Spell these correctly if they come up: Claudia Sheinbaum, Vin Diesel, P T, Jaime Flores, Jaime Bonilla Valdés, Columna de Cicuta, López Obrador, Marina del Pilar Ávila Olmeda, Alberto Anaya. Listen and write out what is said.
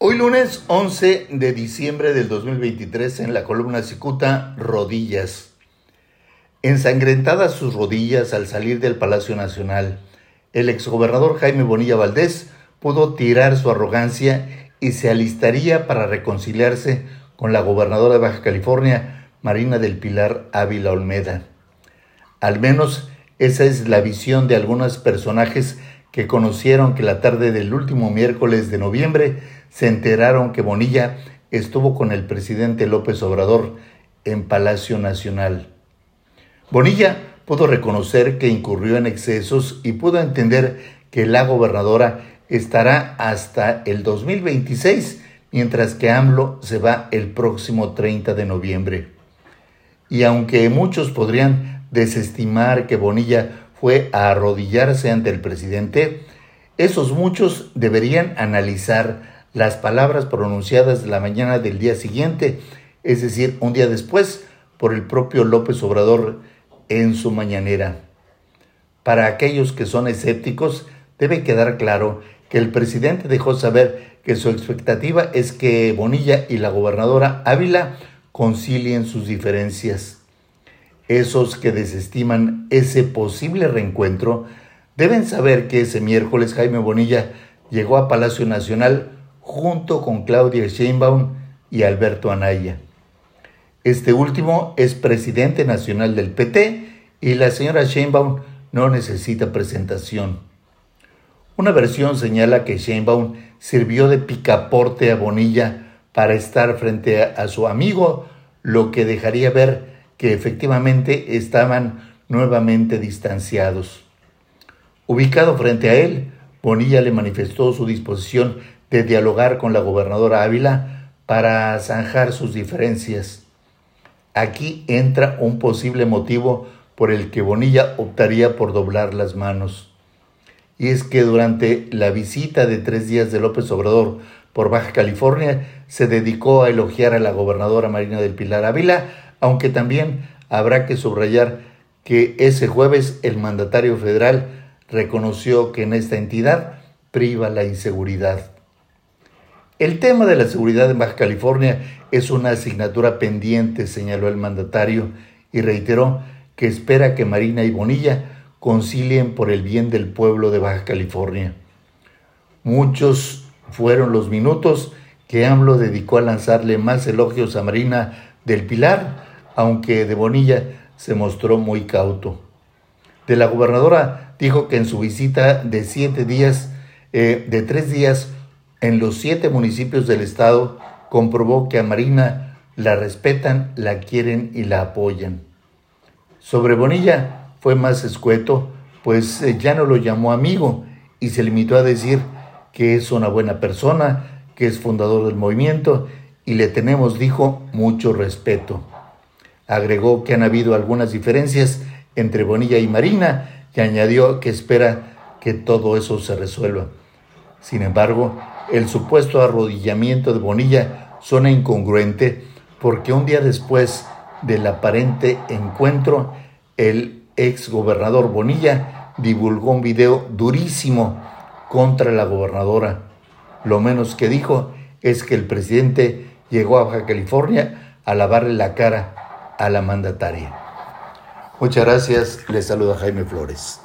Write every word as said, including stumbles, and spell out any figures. Hoy lunes once de diciembre del dos mil veintitrés, en la columna cicuta, rodillas. Ensangrentadas sus rodillas al salir del Palacio Nacional, el exgobernador Jaime Bonilla Valdés pudo tirar su arrogancia y se alistaría para reconciliarse con la gobernadora de Baja California, Marina del Pilar Ávila Olmeda. Al menos esa es la visión de algunos personajes que conocieron que la tarde del último miércoles de noviembre se enteraron que Bonilla estuvo con el presidente López Obrador en Palacio Nacional. Bonilla pudo reconocer que incurrió en excesos y pudo entender que la gobernadora estará hasta el dos mil veintiséis, mientras que AMLO se va el próximo treinta de noviembre. Y aunque muchos podrían desestimar que Bonilla fue a arrodillarse ante el presidente, esos muchos deberían analizar las palabras pronunciadas la mañana del día siguiente, es decir, un día después, por el propio López Obrador en su mañanera. Para aquellos que son escépticos, debe quedar claro que el presidente dejó saber que su expectativa es que Bonilla y la gobernadora Ávila concilien sus diferencias. Esos que desestiman ese posible reencuentro deben saber que ese miércoles Jaime Bonilla llegó a Palacio Nacional junto con Claudia Sheinbaum y Alberto Anaya. Este último es presidente nacional del P T y la señora Sheinbaum no necesita presentación. Una versión señala que Sheinbaum sirvió de picaporte a Bonilla para estar frente a su amigo, lo que dejaría ver que efectivamente estaban nuevamente distanciados. Ubicado frente a él, Bonilla le manifestó su disposición de dialogar con la gobernadora Ávila para zanjar sus diferencias. Aquí entra un posible motivo por el que Bonilla optaría por doblar las manos. Y es que durante la visita de tres días de López Obrador por Baja California, se dedicó a elogiar a la gobernadora Marina del Pilar Ávila, aunque también habrá que subrayar que ese jueves el mandatario federal reconoció que en esta entidad priva la inseguridad. El tema de la seguridad en Baja California es una asignatura pendiente, señaló el mandatario, y reiteró que espera que Marina y Bonilla concilien por el bien del pueblo de Baja California. Muchos fueron los minutos que AMLO dedicó a lanzarle más elogios a Marina del Pilar, aunque de Bonilla se mostró muy cauto. De la gobernadora dijo que en su visita de siete días, eh, de tres días en los siete municipios del estado, comprobó que a Marina la respetan, la quieren y la apoyan. Sobre Bonilla fue más escueto, pues ya no lo llamó amigo y se limitó a decir que es una buena persona, que es fundador del movimiento y le tenemos, dijo, mucho respeto. Agregó que han habido algunas diferencias entre Bonilla y Marina y añadió que espera que todo eso se resuelva. Sin embargo, el supuesto arrodillamiento de Bonilla suena incongruente porque un día después del aparente encuentro, el exgobernador Bonilla divulgó un video durísimo contra la gobernadora. Lo menos que dijo es que el presidente llegó a Baja California a lavarle la cara a la mandataria. Muchas gracias. Les saluda Jaime Flores.